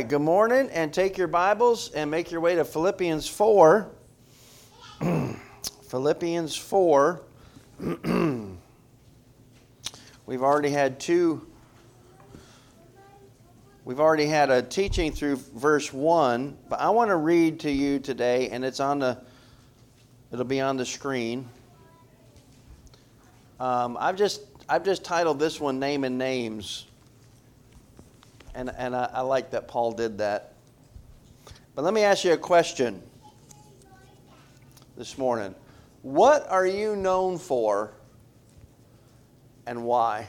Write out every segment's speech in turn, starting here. right, good morning, and take your Bibles and make your way to Philippians 4. Philippians 4. We've already had a teaching through verse 1, but I want to read to you today, and it'll be on the screen. I've just titled this one Naming Names. And I like that Paul did that. But let me ask you a question this morning. What are you known for and why?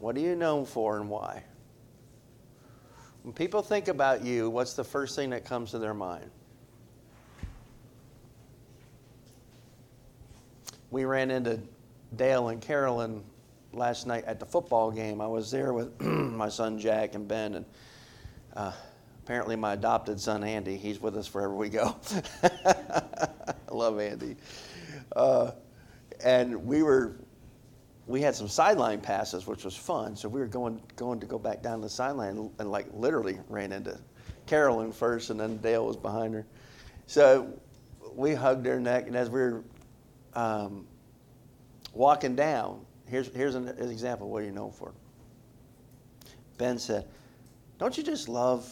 What are you known for and why? When people think about you, what's the first thing that comes to their mind? We ran into Dale and Carolyn last night at the football game. I was there with my son Jack and Ben, and apparently my adopted son Andy. He's with us wherever we go. I love Andy. And we had some sideline passes, which was fun. So we were going to go back down the sideline, and like literally ran into Carolyn first, and then Dale was behind her. So we hugged her neck, and as we were walking down, here's an example of what you know for. Ben said, "Don't you just love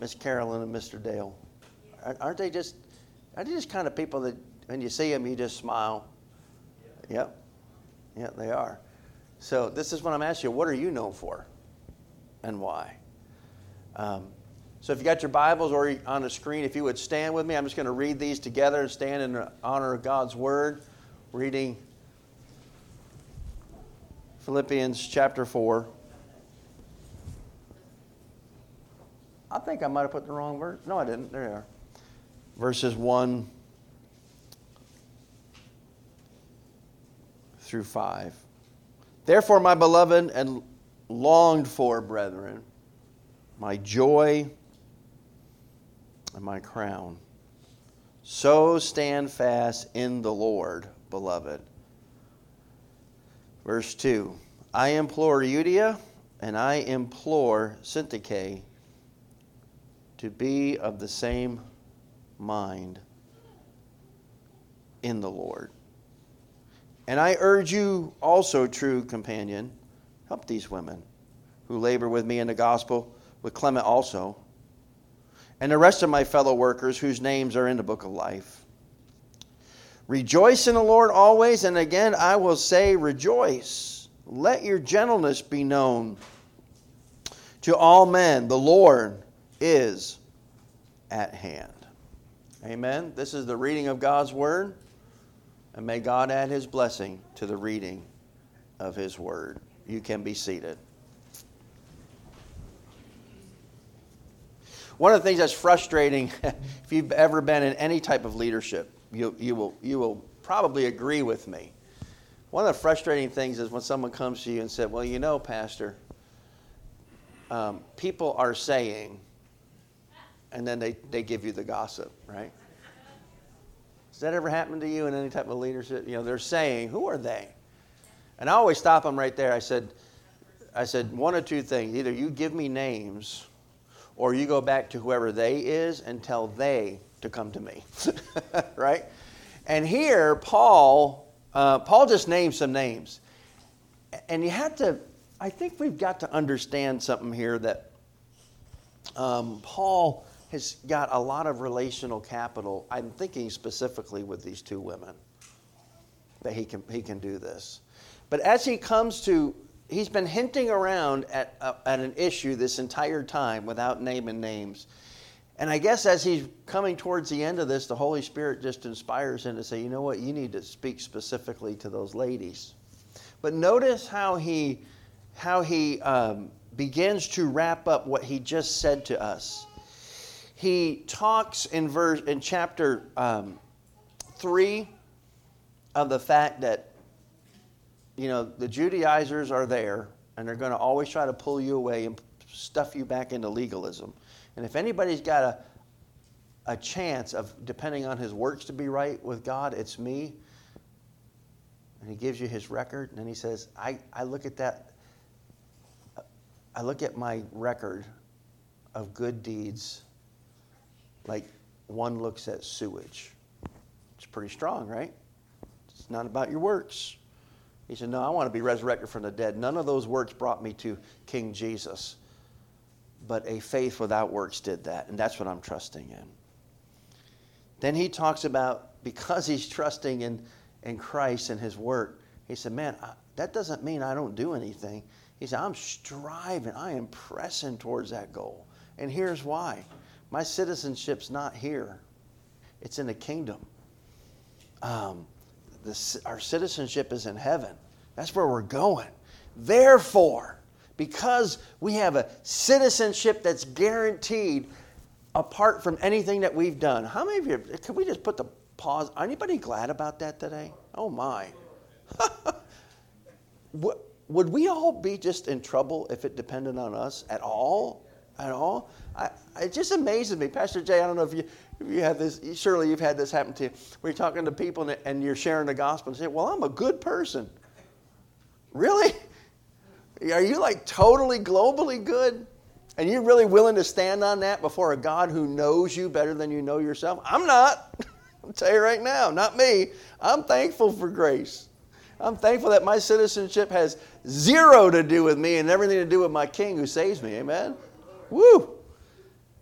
Miss Carolyn and Mr. Dale? Aren't they just kind of people that when you see them you just smile?" Yeah. Yep, they are. So this is what I'm asking you: what are you known for, and why? So if you got your Bibles or on the screen, if you would stand with me, I'm just going to read these together and stand in honor of God's word. Reading Philippians chapter 4. I think I might have put the wrong verse. No, I didn't. There you are. Verses 1 through 5. "Therefore, my beloved and longed for brethren, my joy and my crown, so stand fast in the Lord, beloved." Verse 2, "I implore Euodia and I implore Syntyche to be of the same mind in the Lord. And I urge you also, true companion, help these women who labor with me in the gospel, with Clement also, and the rest of my fellow workers whose names are in the book of life. Rejoice in the Lord always, and again I will say rejoice. Let your gentleness be known to all men. The Lord is at hand." Amen. This is the reading of God's word, and may God add his blessing to the reading of his word. You can be seated. One of the things that's frustrating, if you've ever been in any type of leadership, you will probably agree with me. One of the frustrating things is when someone comes to you and said, "Well, you know, Pastor, people are saying," and then they give you the gossip, right? Has that ever happened to you in any type of leadership? You know, they're saying, who are they? And I always stop them right there. I said one of two things: either you give me names, or you go back to whoever they is and tell they to come to me, right? And here, Paul just names some names. And I think we've got to understand something here, that Paul has got a lot of relational capital. I'm thinking specifically with these two women, that he can do this. But as he comes to, he's been hinting around at an issue this entire time without naming names. And I guess as he's coming towards the end of this, the Holy Spirit just inspires him to say, you know what, you need to speak specifically to those ladies. But notice how he begins to wrap up what he just said to us. He talks in chapter 3 of the fact that, you know, the Judaizers are there, and they're going to always try to pull you away and stuff you back into legalism. And if anybody's got a chance of depending on his works to be right with God, it's me. and he gives you his record, and then he says, I look at that, I look at my record of good deeds like one looks at sewage. It's pretty strong, right? It's not about your works. He said, no, I want to be resurrected from the dead. None of those works brought me to King Jesus, but a faith without works did that, and that's what I'm trusting in. Then he talks about, because he's trusting in Christ and his work, he said, man, that doesn't mean I don't do anything. He said, I'm striving. I am pressing towards that goal. And here's why. My citizenship's not here. It's in the kingdom. Our citizenship is in heaven. That's where we're going. Therefore, because we have a citizenship that's guaranteed apart from anything that we've done. How many of you, can we just put the pause? Anybody glad about that today? Oh, my. Would we all be just in trouble if it depended on us at all? At all? It just amazes me. Pastor Jay, I don't know if you have this. Surely you've had this happen to you. Where you're talking to people and you're sharing the gospel and say, well, I'm a good person. Really? Are you like totally globally good? And you're really willing to stand on that before a God who knows you better than you know yourself? I'm not. I'll tell you right now, not me. I'm thankful for grace. I'm thankful that my citizenship has zero to do with me and everything to do with my King who saves me. Amen? Woo!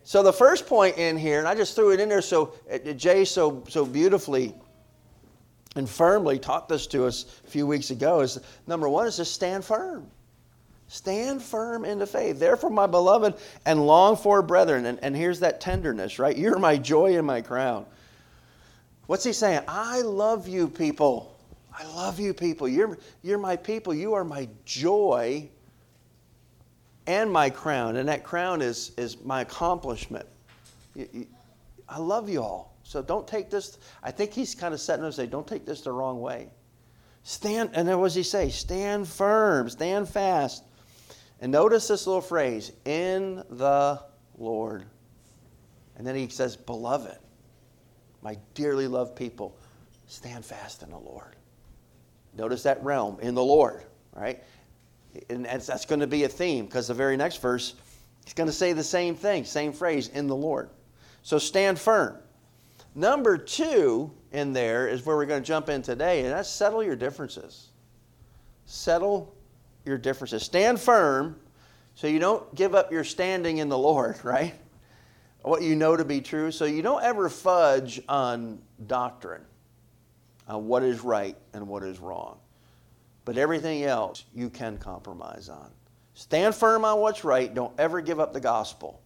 So the first point in here, and I just threw it in there so Jay so beautifully and firmly taught this to us a few weeks ago, is number one is to stand firm. Stand firm in the faith. Therefore, my beloved and longed for brethren. And here's that tenderness, right? You're my joy and my crown. What's he saying? I love you, people. I love you, people. You're my people. You are my joy and my crown. And that crown is my accomplishment. I love you all. So don't take this. I think he's kind of setting up and saying, don't take this the wrong way. Stand, and then what does he say? Stand firm. Stand fast. And notice this little phrase, in the Lord. And then he says, beloved, my dearly loved people, stand fast in the Lord. Notice that realm, in the Lord, right? And that's going to be a theme, because the very next verse, he's going to say the same thing, same phrase, in the Lord. So stand firm. Number two in there is where we're going to jump in today, and that's settle your differences. Settle your differences. Stand firm so you don't give up your standing in the Lord, right? What you know to be true. So you don't ever fudge on doctrine, on what is right and what is wrong. But everything else you can compromise on. Stand firm on what's right. Don't ever give up the gospel.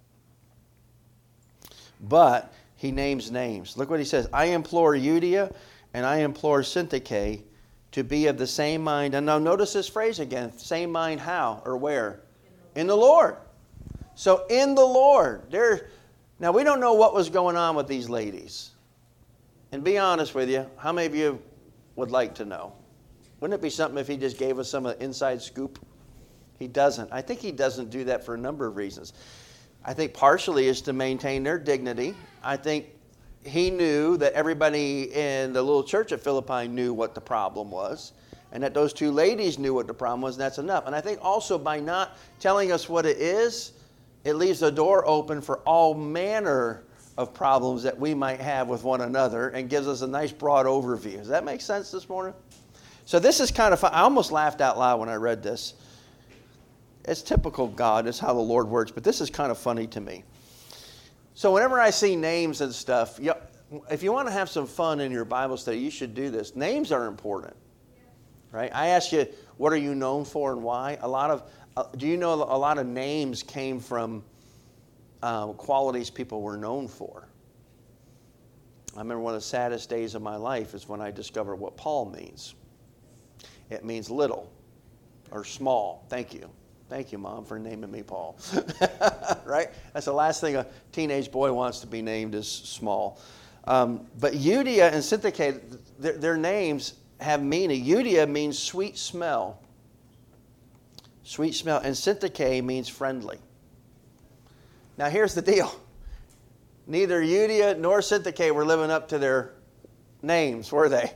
But he names names. Look what he says. I implore Euodia and I implore Syntyche to be of the same mind. And now notice this phrase again. Same mind how or where? In the Lord. So in the Lord. Now we don't know what was going on with these ladies. And be honest with you, how many of you would like to know? Wouldn't it be something if he just gave us some of the inside scoop? He doesn't. I think he doesn't do that for a number of reasons. I think partially is to maintain their dignity. I think he knew that everybody in the little church at Philippi knew what the problem was, and that those two ladies knew what the problem was, and that's enough. And I think also by not telling us what it is, it leaves the door open for all manner of problems that we might have with one another and gives us a nice broad overview. Does that make sense this morning? So this is kind of fun. I almost laughed out loud when I read this. It's typical God. It's how the Lord works. But this is kind of funny to me. So whenever I see names and stuff, if you want to have some fun in your Bible study, you should do this. Names are important, right? I ask you, what are you known for and why? Do you know a lot of names came from qualities people were known for? I remember one of the saddest days of my life is when I discovered what Paul means. It means little or small. Thank you. Thank you, Mom, for naming me Paul. Right? That's the last thing a teenage boy wants to be named is small. But Euodia and Syntyche, their names have meaning. Euodia means sweet smell. Sweet smell. And Syntyche means friendly. Now, here's the deal. Neither Euodia nor Syntyche were living up to their names, were they?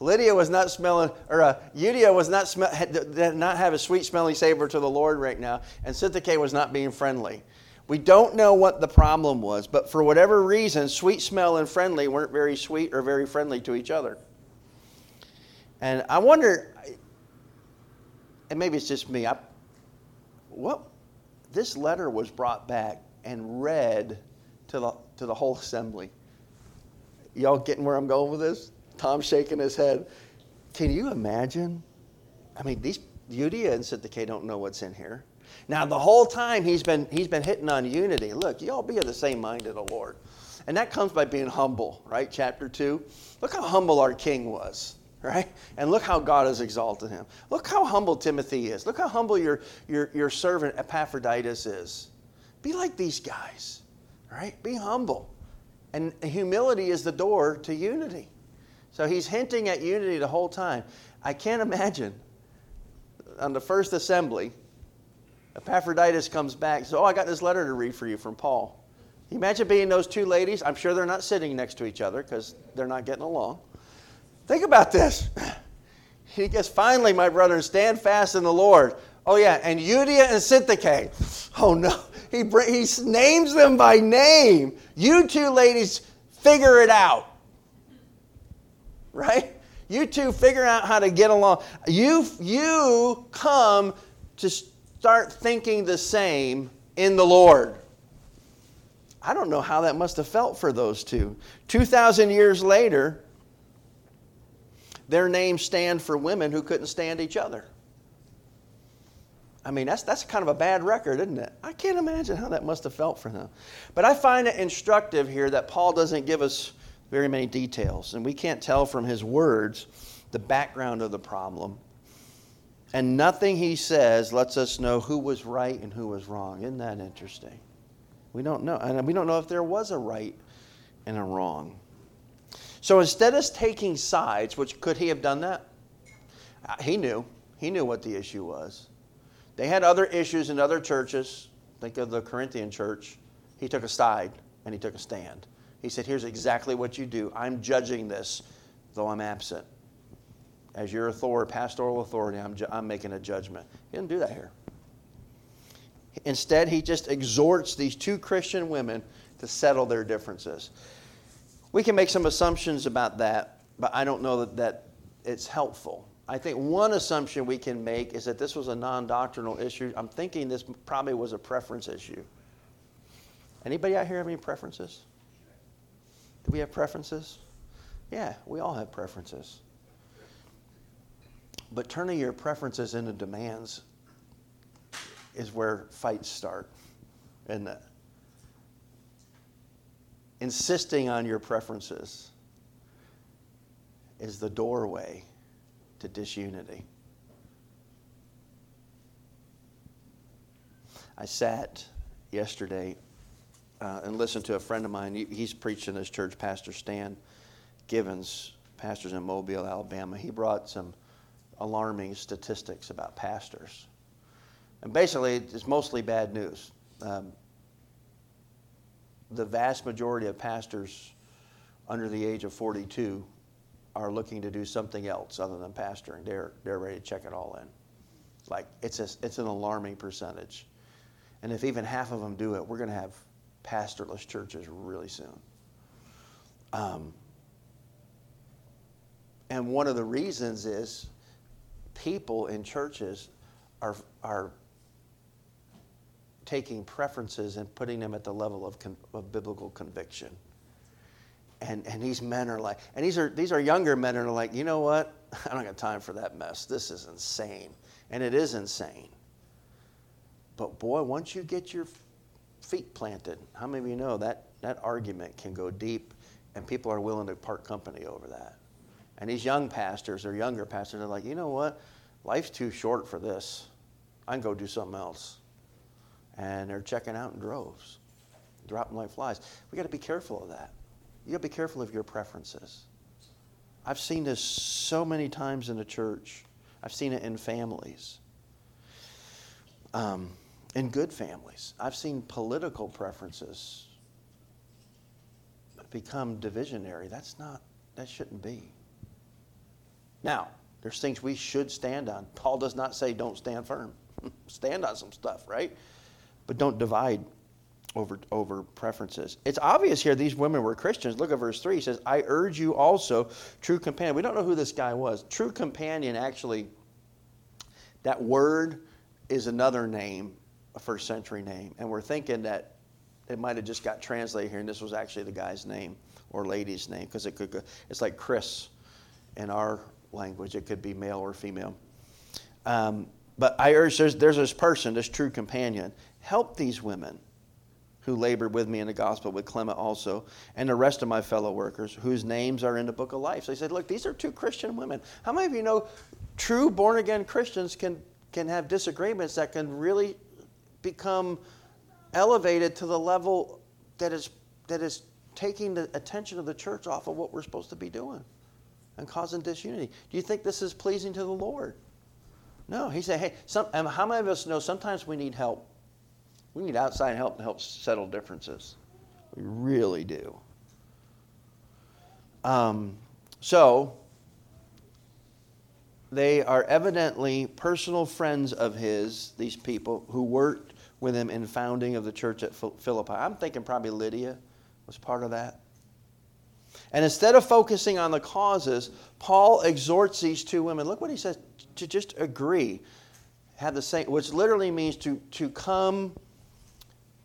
Lydia was not smelling, or Euodia was not did not have a sweet smelling savor to the Lord right now, and Syntyche was not being friendly. We don't know what the problem was, but for whatever reason, sweet smell and friendly weren't very sweet or very friendly to each other. And I wonder, and maybe it's just me, this letter was brought back and read to the whole assembly. Y'all getting where I'm going with this? Tom's shaking his head. Can you imagine? I mean, these Euodia and Syntyche don't know what's in here. Now, the whole time he's been hitting on unity. Look, y'all be of the same mind in the Lord. And that comes by being humble, right? Chapter 2. Look how humble our king was, right? And look how God has exalted him. Look how humble Timothy is. Look how humble your servant Epaphroditus is. Be like these guys, right? Be humble. And humility is the door to unity. So he's hinting at unity the whole time. I can't imagine on the first assembly, Epaphroditus comes back and says, I got this letter to read for you from Paul. Can you imagine being those two ladies? I'm sure they're not sitting next to each other because they're not getting along. Think about this. He goes, finally, my brothers, stand fast in the Lord. Oh, yeah, and Euodia and Syntyche. Oh, no. He names them by name. You two ladies, figure it out. Right? You two figure out how to get along. You come to start thinking the same in the Lord. I don't know how that must have felt for those two. 2,000 years later, their names stand for women who couldn't stand each other. I mean, that's kind of a bad record, isn't it? I can't imagine how that must have felt for them. But I find it instructive here that Paul doesn't give us very many details, and we can't tell from his words the background of the problem. And nothing he says lets us know who was right and who was wrong. Isn't that interesting? We don't know. And we don't know if there was a right and a wrong. So instead of taking sides, which could he have done that? He knew. He knew what the issue was. They had other issues in other churches. Think of the Corinthian church. He took a side and he took a stand. He said, here's exactly what you do. I'm judging this, though I'm absent. As your pastoral authority, I'm making a judgment. He didn't do that here. Instead, he just exhorts these two Christian women to settle their differences. We can make some assumptions about that, but I don't know that it's helpful. I think one assumption we can make is that this was a non-doctrinal issue. I'm thinking this probably was a preference issue. Anybody out here have any preferences? Do we have preferences? Yeah, we all have preferences. But turning your preferences into demands is where fights start, isn't it? Insisting on your preferences is the doorway to disunity. I sat yesterday and listened to a friend of mine. He's preached in his church, Pastor Stan Givens, pastors in Mobile, Alabama. He brought some alarming statistics about pastors. And basically, it's mostly bad news. The vast majority of pastors under the age of 42 are looking to do something else other than pastoring. They're ready to check it all in. Like, it's an alarming percentage. And if even half of them do it, we're going to have pastorless churches really soon. And one of the reasons is people in churches are taking preferences and putting them at the level of biblical conviction. And these men are like, and these are younger men who are like, you know what? I don't got time for that mess. This is insane. And it is insane. But boy, once you get your feet planted, how many of you know that argument can go deep, and people are willing to part company over that. And these young pastors or younger pastors are like, you know what? Life's too short for this. I can go do something else. And they're checking out in droves, dropping like flies. We got to be careful of that. You got to be careful of your preferences. I've seen this so many times in the church. I've seen it in families. In good families. I've seen political preferences become divisionary. That shouldn't be. Now, there's things we should stand on. Paul does not say don't stand firm. Stand on some stuff, right? But don't divide over preferences. It's obvious here these women were Christians. Look at verse 3. He says, I urge you also, true companion. We don't know who this guy was. True companion, actually, that word is another name, a first century name. And we're thinking that it might have just got translated here, and this was actually the guy's name or lady's name, because it could go, it's like Chris in our language. It could be male or female. But I urge, there's this person, this true companion. Help these women who labored with me in the gospel, with Clement also, and the rest of my fellow workers whose names are in the book of life. So he said, look, these are two Christian women. How many of you know true born-again Christians can have disagreements that can really become elevated to the level that is taking the attention of the church off of what we're supposed to be doing and causing disunity? Do you think this is pleasing to the Lord? No. He said, hey, how many of us know sometimes we need help? We need outside help to help settle differences. We really do. So they are evidently personal friends of his, these people, who worked with him in founding of the church at Philippi. I'm thinking probably Lydia was part of that. And instead of focusing on the causes, Paul exhorts these two women. Look what he says, to just agree. Have the same, which literally means to come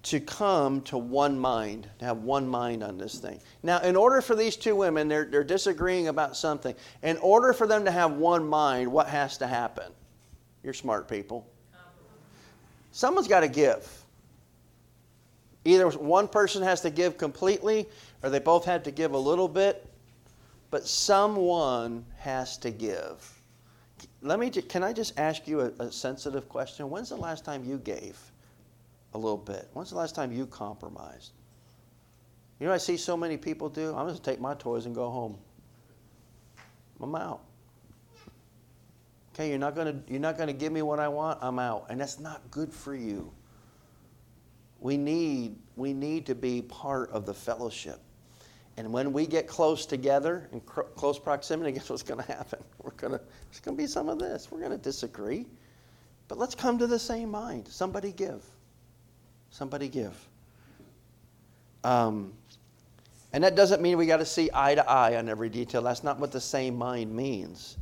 to one mind, to have one mind on this thing. Now, in order for these two women, they're disagreeing about something. In order for them to have one mind, what has to happen? You're smart people. Someone's got to give. Either one person has to give completely, or they both had to give a little bit, but someone has to give. Can I just ask you a sensitive question? When's the last time you gave a little bit? When's the last time you compromised? You know what I see so many people do? I'm going to take my toys and go home. I'm out. Okay, you're not going to give me what I want. I'm out, and that's not good for you. We need to be part of the fellowship. And when we get close together in close proximity, guess what's going to happen? There's going to be some of this. We're going to disagree. But let's come to the same mind. Somebody give. Somebody give. And that doesn't mean we got to see eye to eye on every detail. That's not what the same mind means.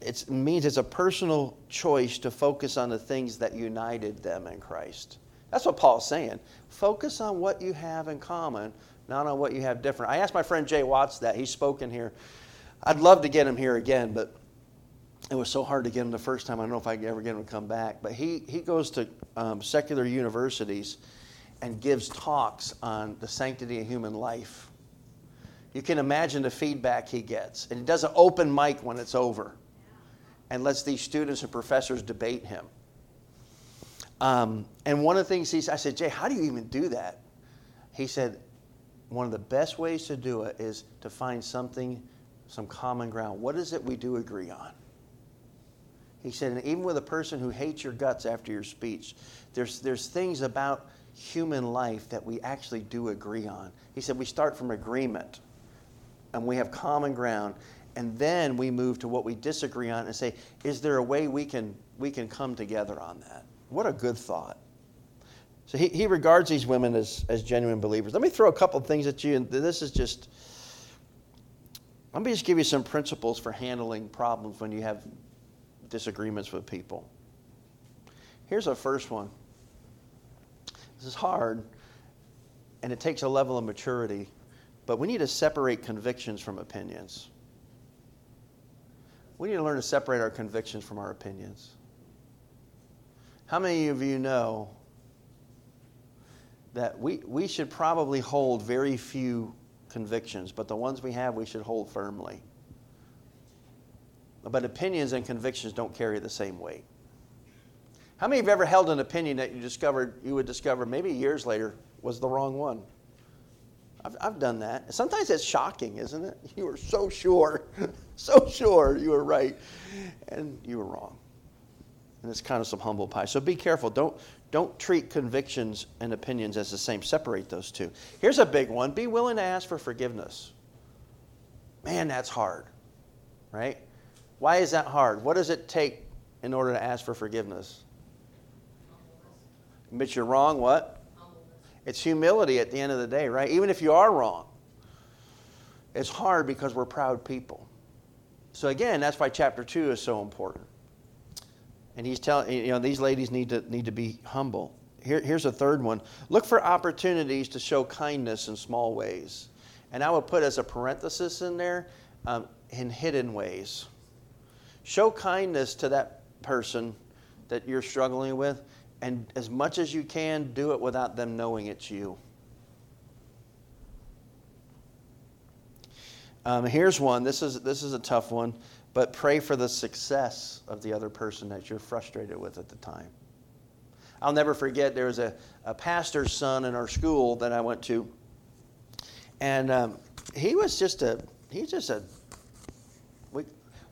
It means it's a personal choice to focus on the things that united them in Christ. That's what Paul's saying. Focus on what you have in common, not on what you have different. I asked my friend Jay Watts that. He's spoken here. I'd love to get him here again, but it was so hard to get him the first time. I don't know if I could ever get him to come back. But he goes to secular universities and gives talks on the sanctity of human life. You can imagine the feedback he gets. And he does an open mic when it's over and lets these students and professors debate him. And one of the things I said, Jay, how do you even do that? He said, one of the best ways to do it is to find some common ground. What is it we do agree on? He said, and even with a person who hates your guts after your speech, there's things about human life that we actually do agree on. He said, we start from agreement, and we have common ground, and then we move to what we disagree on and say, is there a way we can come together on that? What a good thought. So he regards these women as genuine believers. Let me throw a couple of things at you, and this is just, let me just give you some principles for handling problems when you have disagreements with people. Here's a first one. This is hard, and it takes a level of maturity, but we need to separate convictions from opinions. We need to learn to separate our convictions from our opinions. How many of you know that we should probably hold very few convictions, but the ones we have, we should hold firmly. But opinions and convictions don't carry the same weight. How many of you have ever held an opinion that you would discover maybe years later was the wrong one? I've done that. Sometimes it's shocking, isn't it? You were so sure you were right, and you were wrong. And it's kind of some humble pie. So be careful. Don't treat convictions and opinions as the same. Separate those two. Here's a big one. Be willing to ask for forgiveness. Man, that's hard, right? Why is that hard? What does it take in order to ask for forgiveness? Admit you're wrong, what? It's humility at the end of the day, right? Even if you are wrong. It's hard because we're proud people. So again, that's why chapter 2 is so important. And he's telling, these ladies need to be humble. Here's a third one. Look for opportunities to show kindness in small ways. And I would put as a parenthesis in there, in hidden ways. Show kindness to that person that you're struggling with, and as much as you can, do it without them knowing it's you. Here's one. This is a tough one, but pray for the success of the other person that you're frustrated with at the time. I'll never forget, there was a pastor's son in our school that I went to, and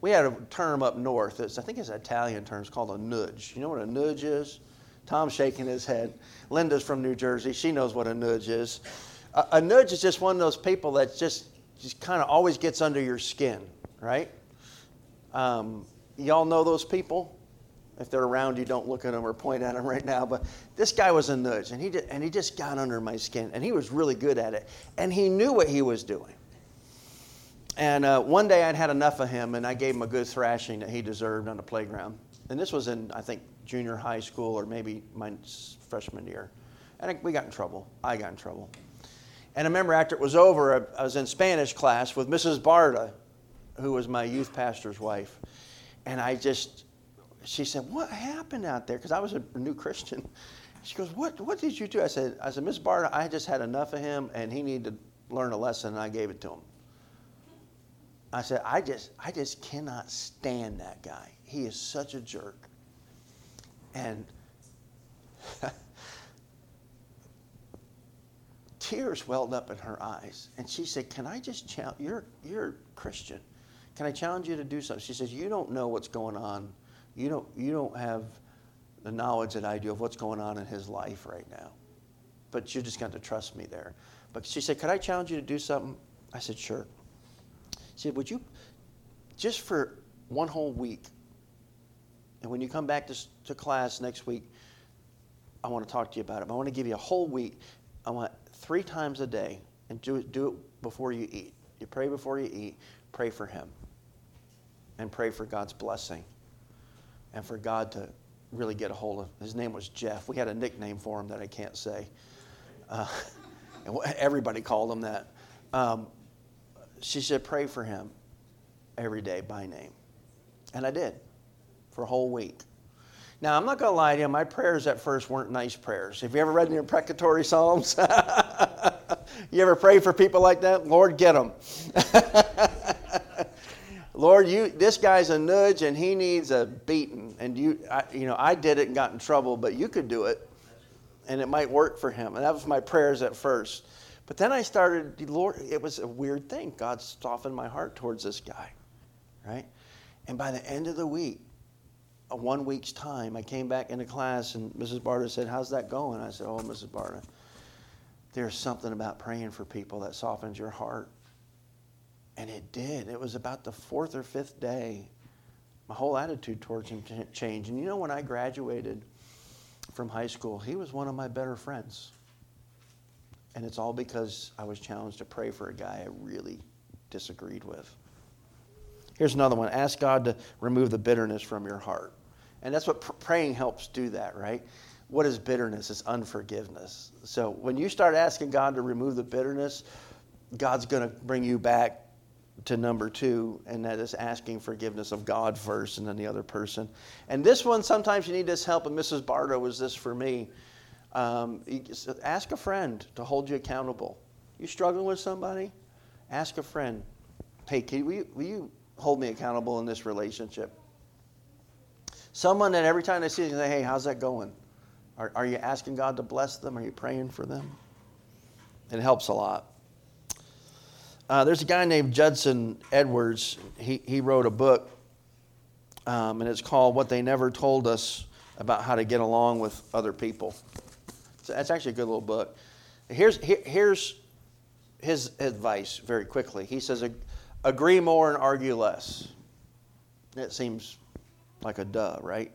we had a term up north. I think it's an Italian term. It's called a nudge. You know what a nudge is? Tom's shaking his head. Linda's from New Jersey. She knows what a nudge is. A nudge is just one of those people that just kind of always gets under your skin, right? Y'all know those people? If they're around you, don't look at them or point at them right now. But this guy was a nudge, and he just got under my skin, and he was really good at it, and he knew what he was doing. And one day I'd had enough of him, and I gave him a good thrashing that he deserved on the playground. And this was in, I think, junior high school or maybe my freshman year. And we got in trouble. I got in trouble. And I remember after it was over, I was in Spanish class with Mrs. Barda, who was my youth pastor's wife. And she said, "What happened out there?" Because I was a new Christian. She goes, "What did you do?" I said, "Miss Barda, I just had enough of him, and he needed to learn a lesson, and I gave it to him." I said, I just cannot stand that guy. He is such a jerk. And tears welled up in her eyes. And she said, "Can I just challenge, you're a Christian. Can I challenge you to do something?" She says, "You don't know what's going on. You don't have the knowledge that I do of what's going on in his life right now. But you just got to trust me there." But she said, "Could I challenge you to do something?" I said, "Sure." She said, "Would you, just for one whole week, and when you come back to class next week, I want to talk to you about it. But I want to give you a whole week. I want 3 times a day, and do it before you eat. You pray before you eat. Pray for him, and pray for God's blessing, and for God to really get a hold of him." His name was Jeff. We had a nickname for him that I can't say. And everybody called him that. She said, "Pray for him every day by name." And I did for a whole week. Now, I'm not going to lie to you. My prayers at first weren't nice prayers. Have you ever read the imprecatory Psalms? You ever pray for people like that? Lord, get them. Lord, this guy's a nudge, and he needs a beating. And I did it and got in trouble, but you could do it, and it might work for him. And that was my prayers at first. But then I started, Lord, it was a weird thing. God softened my heart towards this guy, right? And by the end of the week, one week's time, I came back into class, and Mrs. Barta said, "How's that going?" I said, "Oh, Mrs. Barta, there's something about praying for people that softens your heart." And it did. It was about the 4th or 5th day. My whole attitude towards him changed. And when I graduated from high school, he was one of my better friends. And it's all because I was challenged to pray for a guy I really disagreed with. Here's another one. Ask God to remove the bitterness from your heart. And that's what praying helps do that, right? What is bitterness? It's unforgiveness. So when you start asking God to remove the bitterness, God's going to bring you back to number 2, and that is asking forgiveness of God first and then the other person. And this one, sometimes you need this help, and Mrs. Bardo was this for me. Ask a friend to hold you accountable. You struggling with somebody? Ask a friend, "Hey, will you hold me accountable in this relationship?" Someone that every time they see you, they say, "Hey, how's that going? Are you asking God to bless them? Are you praying for them?" It helps a lot. There's a guy named Judson Edwards. He wrote a book, and it's called "What They Never Told Us About How to Get Along with Other People." So that's actually a good little book. Here's his advice very quickly. He says, "Agree more and argue less." That seems like a duh, right?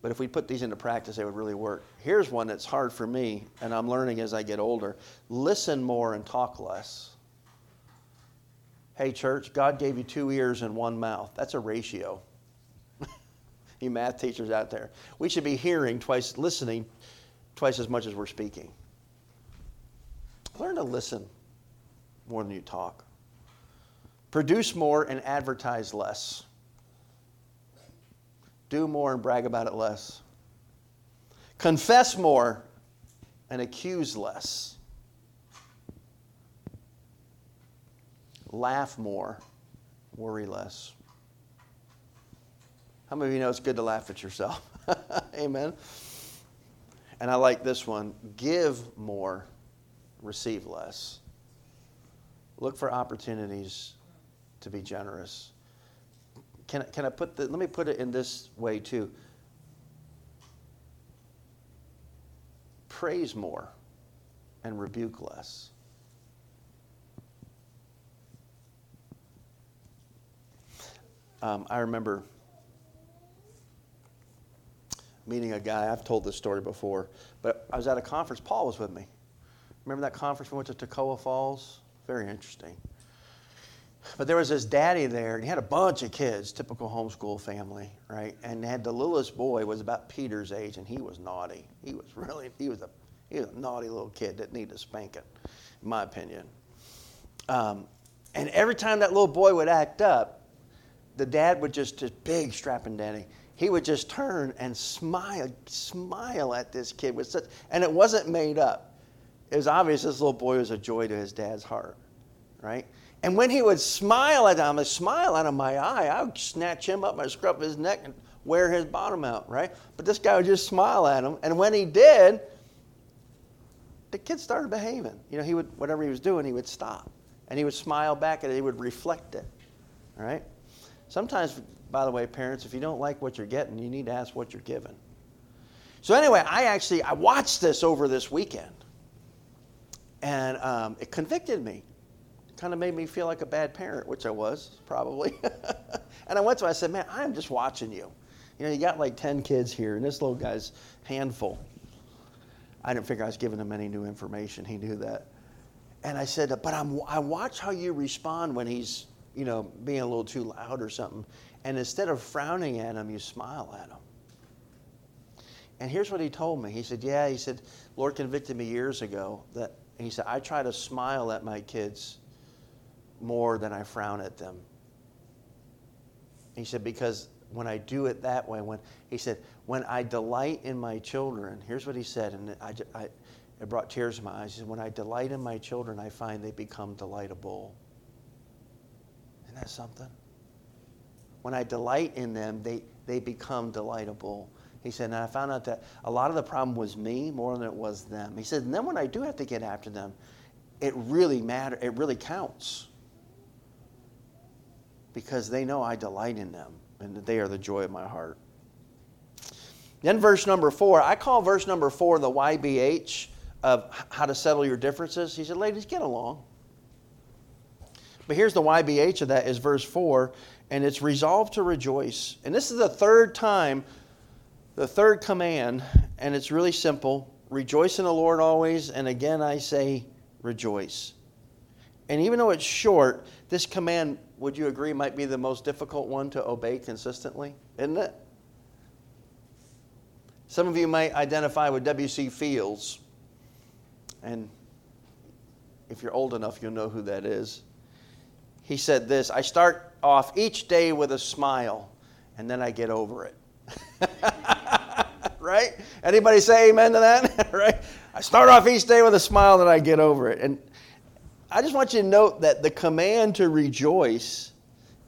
But if we put these into practice, they would really work. Here's one that's hard for me, and I'm learning as I get older. Listen more and talk less. Hey, church, God gave you 2 ears and 1 mouth. That's a ratio. You math teachers out there. We should be hearing twice, listening twice as much as we're speaking. Learn to listen more than you talk. Produce more and advertise less. Do more and brag about it less. Confess more and accuse less. Laugh more, worry less. How many of you know it's good to laugh at yourself? Amen. And I like this one. Give more, receive less. Look for opportunities to be generous. Can I put the? Let me put it in this way too. Praise more and rebuke less. I remember meeting a guy. I've told this story before, but I was at a conference. Paul was with me. Remember that conference we went to Toccoa Falls? Very interesting. But there was this daddy there, and he had a bunch of kids, typical homeschool family, right? And had the littlest boy was about Peter's age, and he was naughty. He was a naughty little kid that needed a spanking, in my opinion. And every time that little boy would act up, the dad would just, this big strapping daddy, he would just turn and smile at this kid with such, and it wasn't made up. It was obvious this little boy was a joy to his dad's heart, right? And when he would smile at him, a smile out of my eye, I would snatch him up, I'd scruff his neck and wear his bottom out, right? But this guy would just smile at him. And when he did, the kid started behaving. You know, he would, whatever he was doing, he would stop. And he would smile back at it. He would reflect it, all right? Sometimes, by the way, parents, if you don't like what you're getting, you need to ask what you're given. So anyway, I watched this over this weekend. And it convicted me. Kind of made me feel like a bad parent, which I was, probably. And I said, man, I'm just watching you. You know, you got like 10 kids here, and this little guy's handful. I didn't figure I was giving him any new information. He knew that. And I said, but I watch how you respond when he's, you know, being a little too loud or something. And instead of frowning at him, you smile at him. And here's what he told me. He said, yeah, he said, Lord convicted me years ago that, and he said, I try to smile at my kids more than I frown at them. He said, because when I do it that way, when I delight in my children, here's what he said, and it brought tears to my eyes. He said, when I delight in my children, I find they become delightable. Isn't that something? When I delight in them, they become delightable. He said, and I found out that a lot of the problem was me more than it was them. He said, and then when I do have to get after them, it really matters, it really counts. Because they know I delight in them, and that they are the joy of my heart. Then verse number 4, I call verse number 4 the YBH of how to settle your differences. He said, ladies, get along. But here's the YBH of that is verse 4, and it's resolved to rejoice. And this is the third time, the third command, and it's really simple. Rejoice in the Lord always, and again I say rejoice. And even though it's short, this command, would you agree, might be the most difficult one to obey consistently, isn't it? Some of you might identify with W.C. Fields, and if you're old enough, you'll know who that is. He said this, I start off each day with a smile, and then I get over it. Right? Anybody say amen to that? Right? I start off each day with a smile, then I get over it. And I just want you to note that the command to rejoice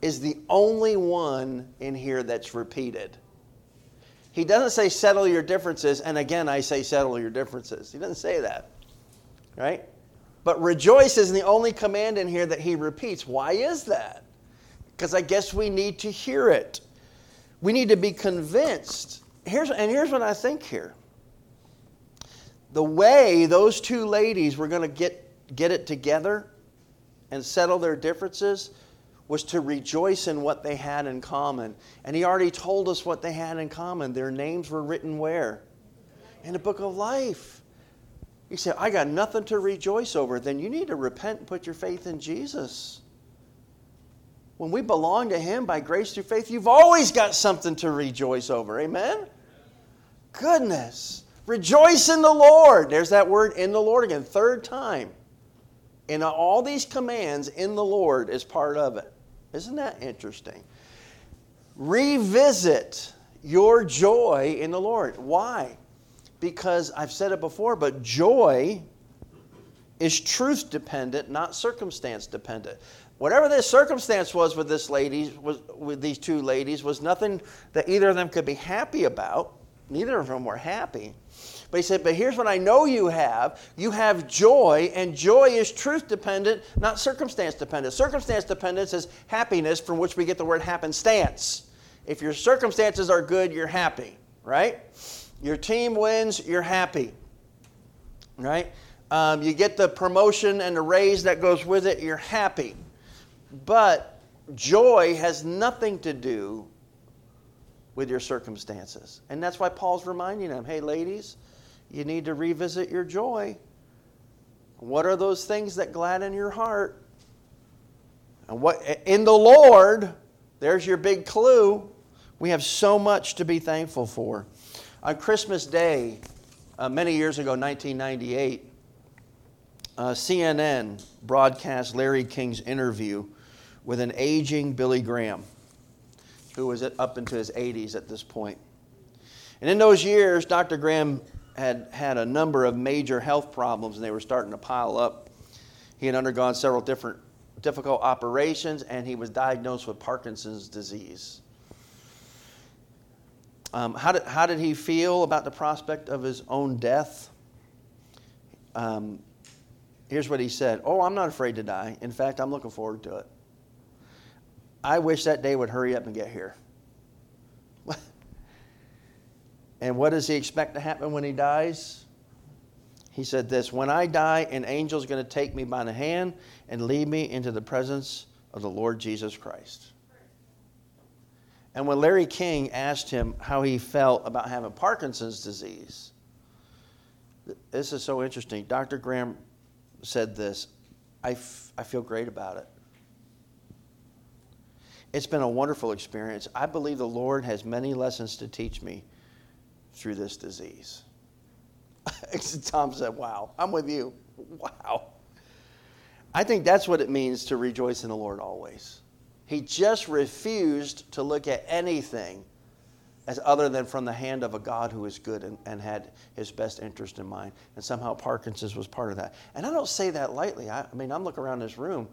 is the only one in here that's repeated. He doesn't say settle your differences, and again I say settle your differences. He doesn't say that, right? But rejoice is the only command in here that he repeats. Why is that? Because I guess we need to hear it. We need to be convinced. Here's what I think here. The way those two ladies were going to get it together and settle their differences was to rejoice in what they had in common. And he already told us what they had in common. Their names were written where? In the book of life. He said, I got nothing to rejoice over. Then you need to repent and put your faith in Jesus. When we belong to him by grace through faith, you've always got something to rejoice over. Amen? Goodness. Rejoice in the Lord. There's that word, in the Lord, again, third time. And all these commands, in the Lord, is part of it. Isn't that interesting? Revisit your joy in the Lord. Why? Because I've said it before, but joy is truth dependent, not circumstance dependent. Whatever this circumstance was with this lady, with these two ladies, was nothing that either of them could be happy about. Neither of them were happy. But he said, but here's what I know you have. You have joy, and joy is truth dependent, not circumstance dependent. Circumstance dependence is happiness, from which we get the word happenstance. If your circumstances are good, you're happy, right? Your team wins, you're happy, right? You get the promotion and the raise that goes with it, you're happy. But joy has nothing to do with your circumstances. And that's why Paul's reminding them, hey, ladies, you need to revisit your joy. What are those things that gladden your heart? And what in the Lord, there's your big clue. We have so much to be thankful for. On Christmas Day, many years ago, 1998, CNN broadcast Larry King's interview with an aging Billy Graham, who was up into his 80s at this point. And in those years, Dr. Graham had a number of major health problems, and they were starting to pile up. He had undergone several difficult operations, and he was diagnosed with Parkinson's disease. How did he feel about the prospect of his own death? Here's what he said. Oh, I'm not afraid to die. In fact, I'm looking forward to it. I wish that day would hurry up and get here. And what does he expect to happen when he dies? He said this, when I die, an angel's going to take me by the hand and lead me into the presence of the Lord Jesus Christ. And when Larry King asked him how he felt about having Parkinson's disease, this is so interesting. Dr. Graham said this, I feel great about it. It's been a wonderful experience. I believe the Lord has many lessons to teach me through this disease. Tom said, wow, I'm with you. Wow. I think that's what it means to rejoice in the Lord always. He just refused to look at anything as other than from the hand of a God who is good and had his best interest in mind. And somehow Parkinson's was part of that. And I don't say that lightly. I mean, I'm looking around this room.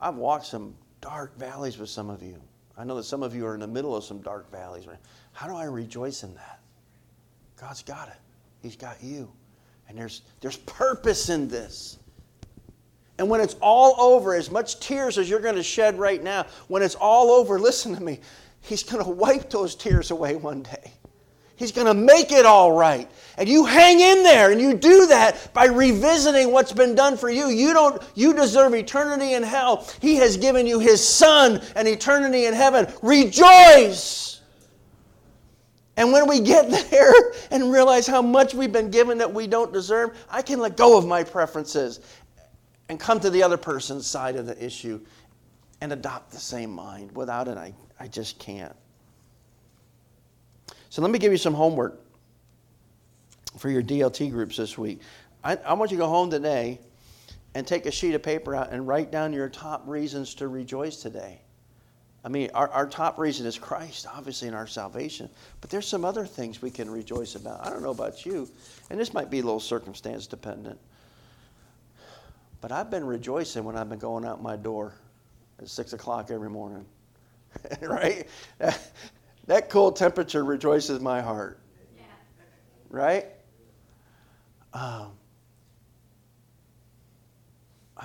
I've walked some dark valleys with some of you. I know that some of you are in the middle of some dark valleys. How do I rejoice in that? God's got it. He's got you. And there's purpose in this. And when it's all over, as much tears as you're going to shed right now, when it's all over, listen to me, he's going to wipe those tears away one day. He's going to make it all right. And you hang in there, and you do that by revisiting what's been done for you. You deserve eternity in hell. He has given you his Son and eternity in heaven. Rejoice! And when we get there and realize how much we've been given that we don't deserve, I can let go of my preferences and come to the other person's side of the issue and adopt the same mind. Without it, I just can't. So let me give you some homework for your DLT groups this week. I want you to go home today and take a sheet of paper out and write down your top reasons to rejoice today. I mean, our top reason is Christ, obviously, in our salvation. But there's some other things we can rejoice about. I don't know about you, and this might be a little circumstance dependent, but I've been rejoicing when I've been going out my door at 6 o'clock every morning, right? That cold temperature rejoices my heart. Yeah. Right? I've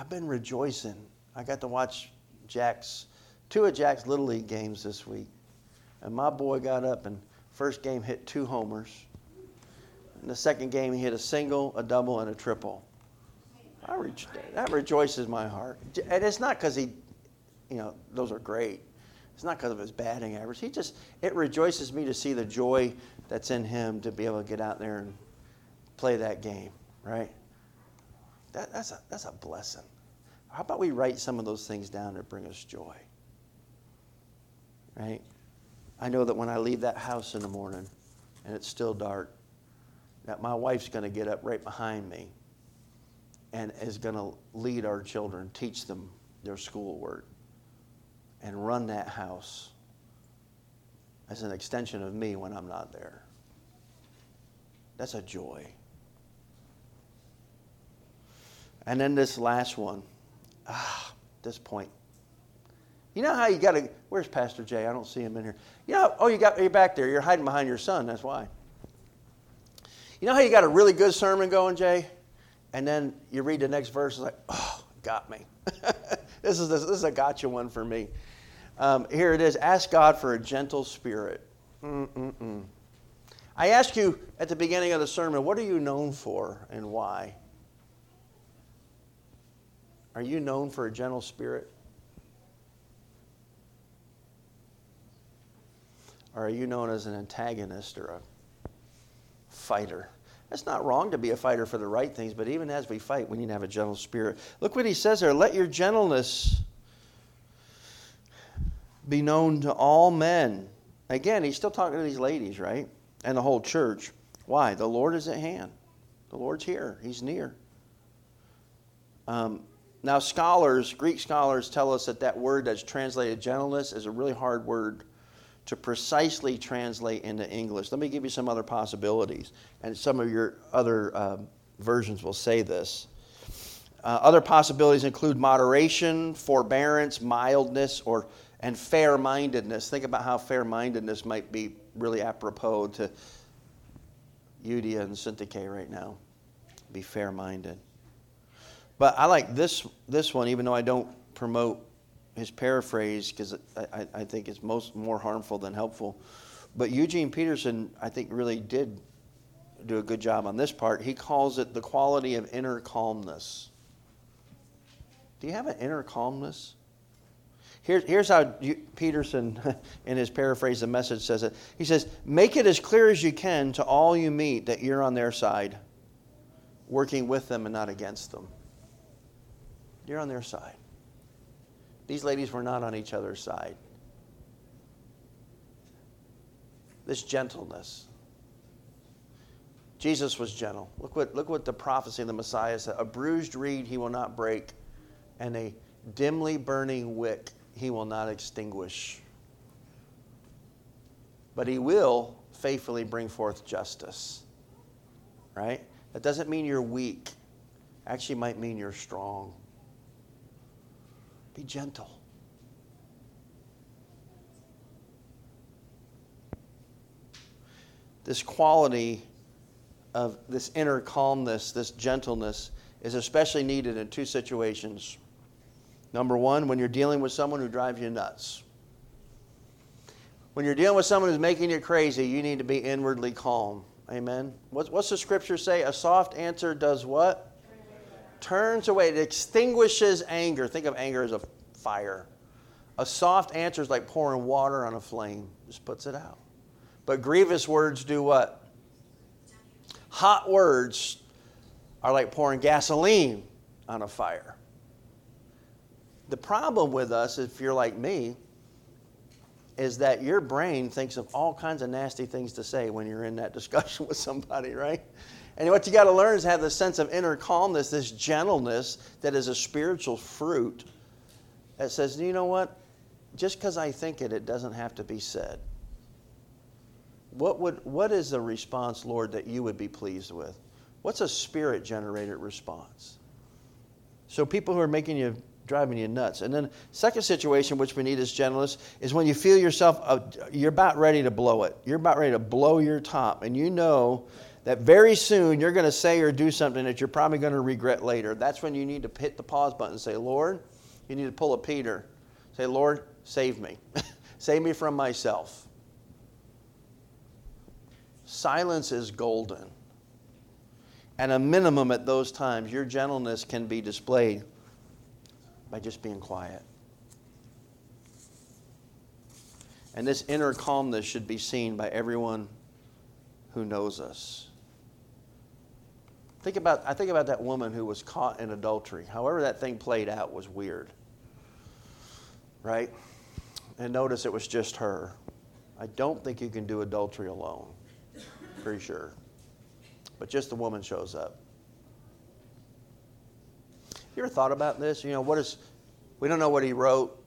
been rejoicing. I got to watch two of Jack's Little League games this week. And my boy got up and first game hit 2 homers. In the second game, he hit a single, a double, and a triple. That rejoices my heart. And it's not because he you know, those are great. It's not because of his batting average. He just, it rejoices me to see the joy that's in him to be able to get out there and play that game, right? That's a blessing. How about we write some of those things down that bring us joy, right? I know that when I leave that house in the morning and it's still dark, that my wife's going to get up right behind me and is going to lead our children, teach them their schoolwork, and run that house as an extension of me when I'm not there. That's a joy. And then this last one, this point. You know how you got to, where's Pastor Jay? I don't see him in here. You know, you're back there. You're hiding behind your son, that's why. You know how you got a really good sermon going, Jay? And then you read the next verse, it's like, oh, got me. This is a gotcha one for me. Here it is. Ask God for a gentle spirit. I asked you at the beginning of the sermon, what are you known for and why? Are you known for a gentle spirit? Or are you known as an antagonist or a fighter? It's not wrong to be a fighter for the right things, but even as we fight, we need to have a gentle spirit. Look what he says there. Let your gentleness be known to all men. Again, he's still talking to these ladies, right? And the whole church. Why? The Lord is at hand. The Lord's here. He's near. Now, Greek scholars tell us that word that's translated gentleness is a really hard word to precisely translate into English. Let me give you some other possibilities, and some of your other versions will say this. Other possibilities include moderation, forbearance, mildness, and fair-mindedness. Think about how fair-mindedness might be really apropos to Euodia and Syntyche right now. Be fair-minded. But I like this one, even though I don't promote his paraphrase, because I think it's more harmful than helpful. But Eugene Peterson, I think, really did do a good job on this part. He calls it the quality of inner calmness. Do you have an inner calmness? Here's how Peterson, in his paraphrase, the message says it. He says, make it as clear as you can to all you meet that you're on their side, working with them and not against them. You're on their side. These ladies were not on each other's side. This gentleness. Jesus was gentle. Look what the prophecy of the Messiah said. A bruised reed he will not break, and a dimly burning wick he will not extinguish. But he will faithfully bring forth justice. Right? That doesn't mean you're weak. Actually, it might mean you're strong. Be gentle. This quality of this inner calmness, this gentleness, is especially needed in two situations. Number one, when you're dealing with someone who drives you nuts. When you're dealing with someone who's making you crazy, you need to be inwardly calm. Amen? What's the scripture say? A soft answer does what? Turns away. It extinguishes anger. Think of anger as a fire. A soft answer is like pouring water on a flame. Just puts it out. But grievous words do what? Hot words are like pouring gasoline on a fire. The problem with us, if you're like me, is that your brain thinks of all kinds of nasty things to say when you're in that discussion with somebody, right? And what you got to learn is have this sense of inner calmness, this gentleness that is a spiritual fruit that says, you know what? Just because I think it doesn't have to be said. What is the response, Lord, that you would be pleased with? What's a spirit-generated response? So people who are driving you nuts. And then second situation which we need is gentleness is when you feel yourself, you're about ready to blow it. You're about ready to blow your top. And you know that very soon you're going to say or do something that you're probably going to regret later. That's when you need to hit the pause button and say, Lord, you need to pull a Peter. Say, Lord, save me. Save me from myself. Silence is golden. And a minimum at those times, your gentleness can be displayed by just being quiet. And this inner calmness should be seen by everyone who knows us. I think about that woman who was caught in adultery. However that thing played out was weird. Right? And notice it was just her. I don't think you can do adultery alone. Pretty sure. But just the woman shows up. You ever thought about this? You know, we don't know what he wrote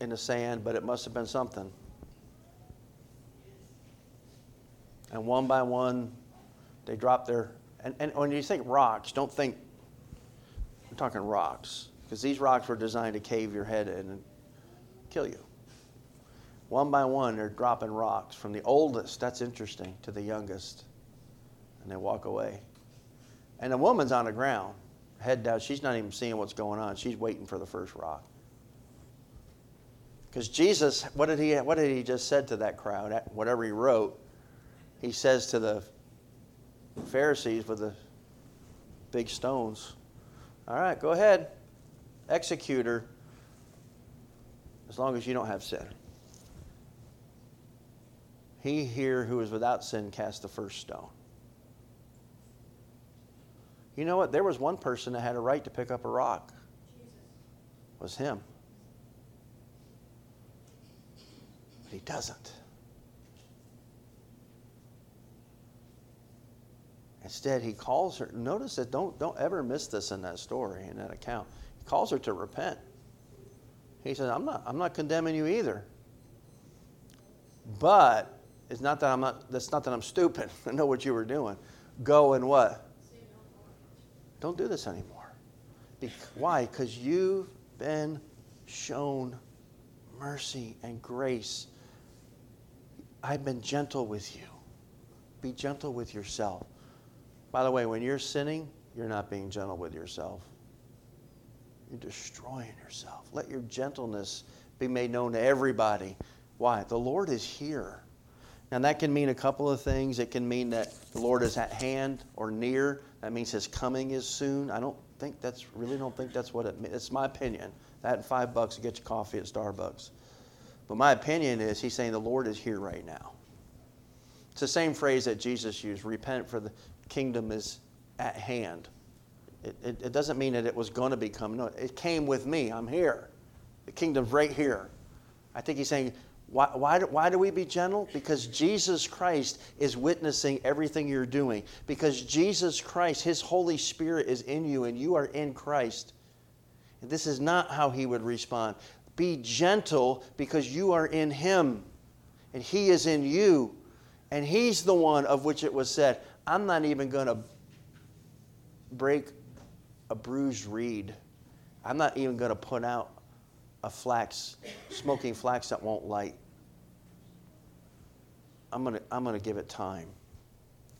in the sand, but it must have been something. And one by one, they dropped their... And when you think rocks, don't think... I'm talking rocks. Because these rocks were designed to cave your head in and kill you. One by one, they're dropping rocks from the oldest, that's interesting, to the youngest. And they walk away. And the woman's on the ground, head down. She's not even seeing what's going on. She's waiting for the first rock. Because Jesus, what did he just said to that crowd? Whatever he wrote, he says to the Pharisees with the big stones, all right, go ahead, execute her, as long as you don't have sin. He here who is without sin cast the first stone. You know what? There was one person that had a right to pick up a rock. It was him. But he doesn't. Instead, he calls her. Notice that don't ever miss this in that story, in that account. He calls her to repent. He says, I'm not condemning you either. But that's not that I'm stupid. I know what you were doing. Go and what? Don't do this anymore. Why? Because you've been shown mercy and grace. I've been gentle with you. Be gentle with yourself. By the way, when you're sinning, you're not being gentle with yourself. You're destroying yourself. Let your gentleness be made known to everybody. Why? The Lord is here. Now, that can mean a couple of things. It can mean that the Lord is at hand or near. That means his coming is soon. I don't think that's what it means. It's my opinion. That and $5 to get you coffee at Starbucks. But my opinion is he's saying the Lord is here right now. It's the same phrase that Jesus used, repent for the kingdom is at hand. It doesn't mean that it was going to become. No, it came with me. I'm here. The kingdom's right here. I think he's saying, why do we be gentle? Because Jesus Christ is witnessing everything you're doing. Because Jesus Christ, his Holy Spirit is in you and you are in Christ. And this is not how he would respond. Be gentle because you are in him and he is in you. And he's the one of which it was said, I'm not even going to break a bruised reed. I'm not even going to put out a smoking flax that won't light. I'm going to give it time.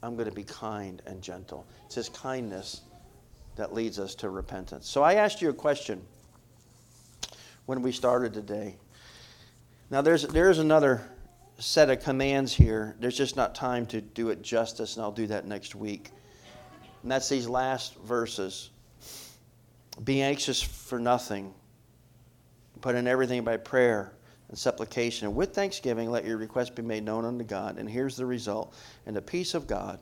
I'm going to be kind and gentle. It's his kindness that leads us to repentance. So I asked you a question when we started today. Now there's another set of commands here. There's just not time to do it justice, and I'll do that next week. And that's these last verses. Be anxious for nothing. Put in everything by prayer and supplication. And with thanksgiving, let your requests be made known unto God. And here's the result. And the peace of God,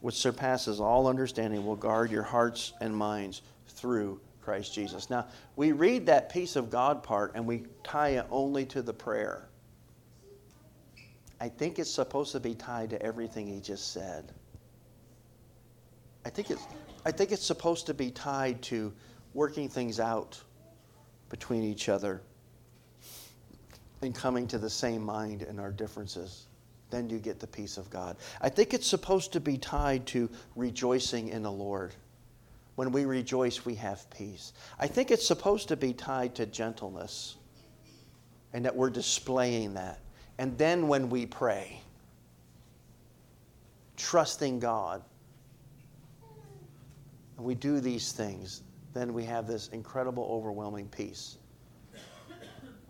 which surpasses all understanding, will guard your hearts and minds through Christ Jesus. Now, we read that peace of God part and we tie it only to the prayer. I think it's supposed to be tied to everything he just said. I think it's supposed to be tied to working things out between each other and coming to the same mind in our differences. Then you get the peace of God. I think it's supposed to be tied to rejoicing in the Lord. When we rejoice, we have peace. I think it's supposed to be tied to gentleness and that we're displaying that. And then when we pray, trusting God, and we do these things, then we have this incredible, overwhelming peace.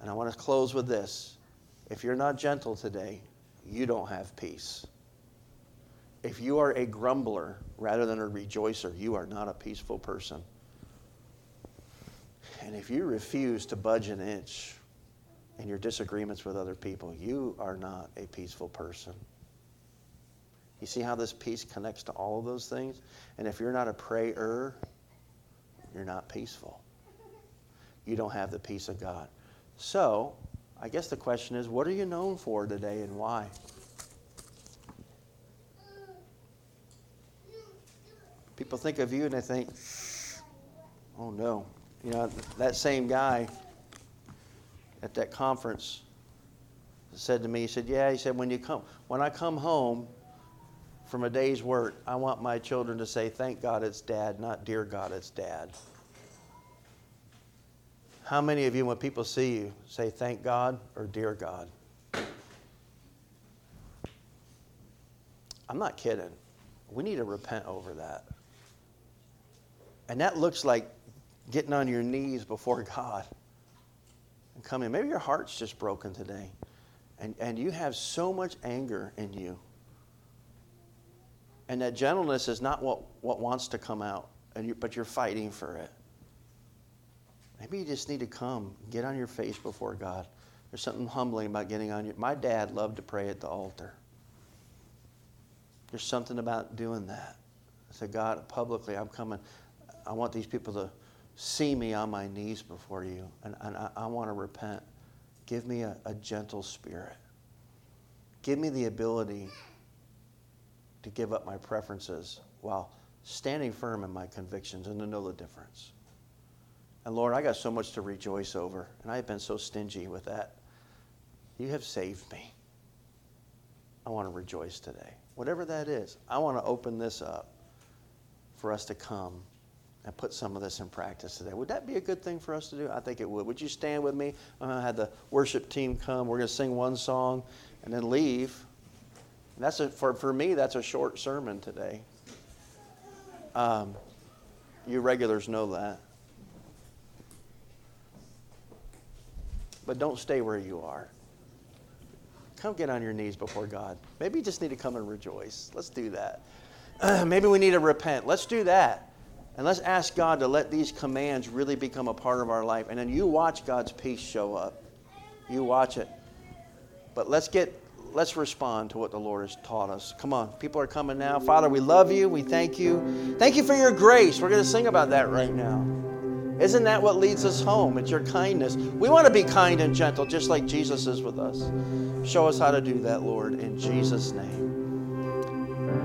And I want to close with this. If you're not gentle today, you don't have peace. If you are a grumbler rather than a rejoicer, you are not a peaceful person. And if you refuse to budge an inch, and your disagreements with other people, you are not a peaceful person. You see how this peace connects to all of those things? And if you're not a prayer, you're not peaceful. You don't have the peace of God. So, I guess the question is, what are you known for today and why? People think of you and they think, oh no. You know, that same guy at that conference said to me, he said, when I come home from a day's work, I want my children to say, thank God it's Dad, not dear God it's Dad. How many of you, when people see you, say thank God or dear God? I'm not kidding. We need to repent over that. And that looks like getting on your knees before God and coming. Maybe your heart's just broken today, and you have so much anger in you. And that gentleness is not what wants to come out, but you're fighting for it. Maybe you just need to come, get on your face before God. There's something humbling about getting on your... My dad loved to pray at the altar. There's something about doing that. I said, God, publicly, I'm coming. I want these people to see me on my knees before you, and I want to repent. Give me a gentle spirit. Give me the ability to give up my preferences while standing firm in my convictions and to know the difference. And Lord, I got so much to rejoice over, and I have been so stingy with that. You have saved me. I want to rejoice today. Whatever that is, I want to open this up for us to come and put some of this in practice today. Would that be a good thing for us to do? I think it would. Would you stand with me? I'm going to have the worship team come. We're going to sing one song and then leave. And for me, that's a short sermon today. You regulars know that. But don't stay where you are. Come get on your knees before God. Maybe you just need to come and rejoice. Let's do that. Maybe we need to repent. Let's do that. And let's ask God to let these commands really become a part of our life. And then you watch God's peace show up. You watch it. But let's respond to what the Lord has taught us. Come on. People are coming now. Father, we love you. We thank you. Thank you for your grace. We're going to sing about that right now. Isn't that what leads us home? It's your kindness. We want to be kind and gentle, just like Jesus is with us. Show us how to do that, Lord, in Jesus' name.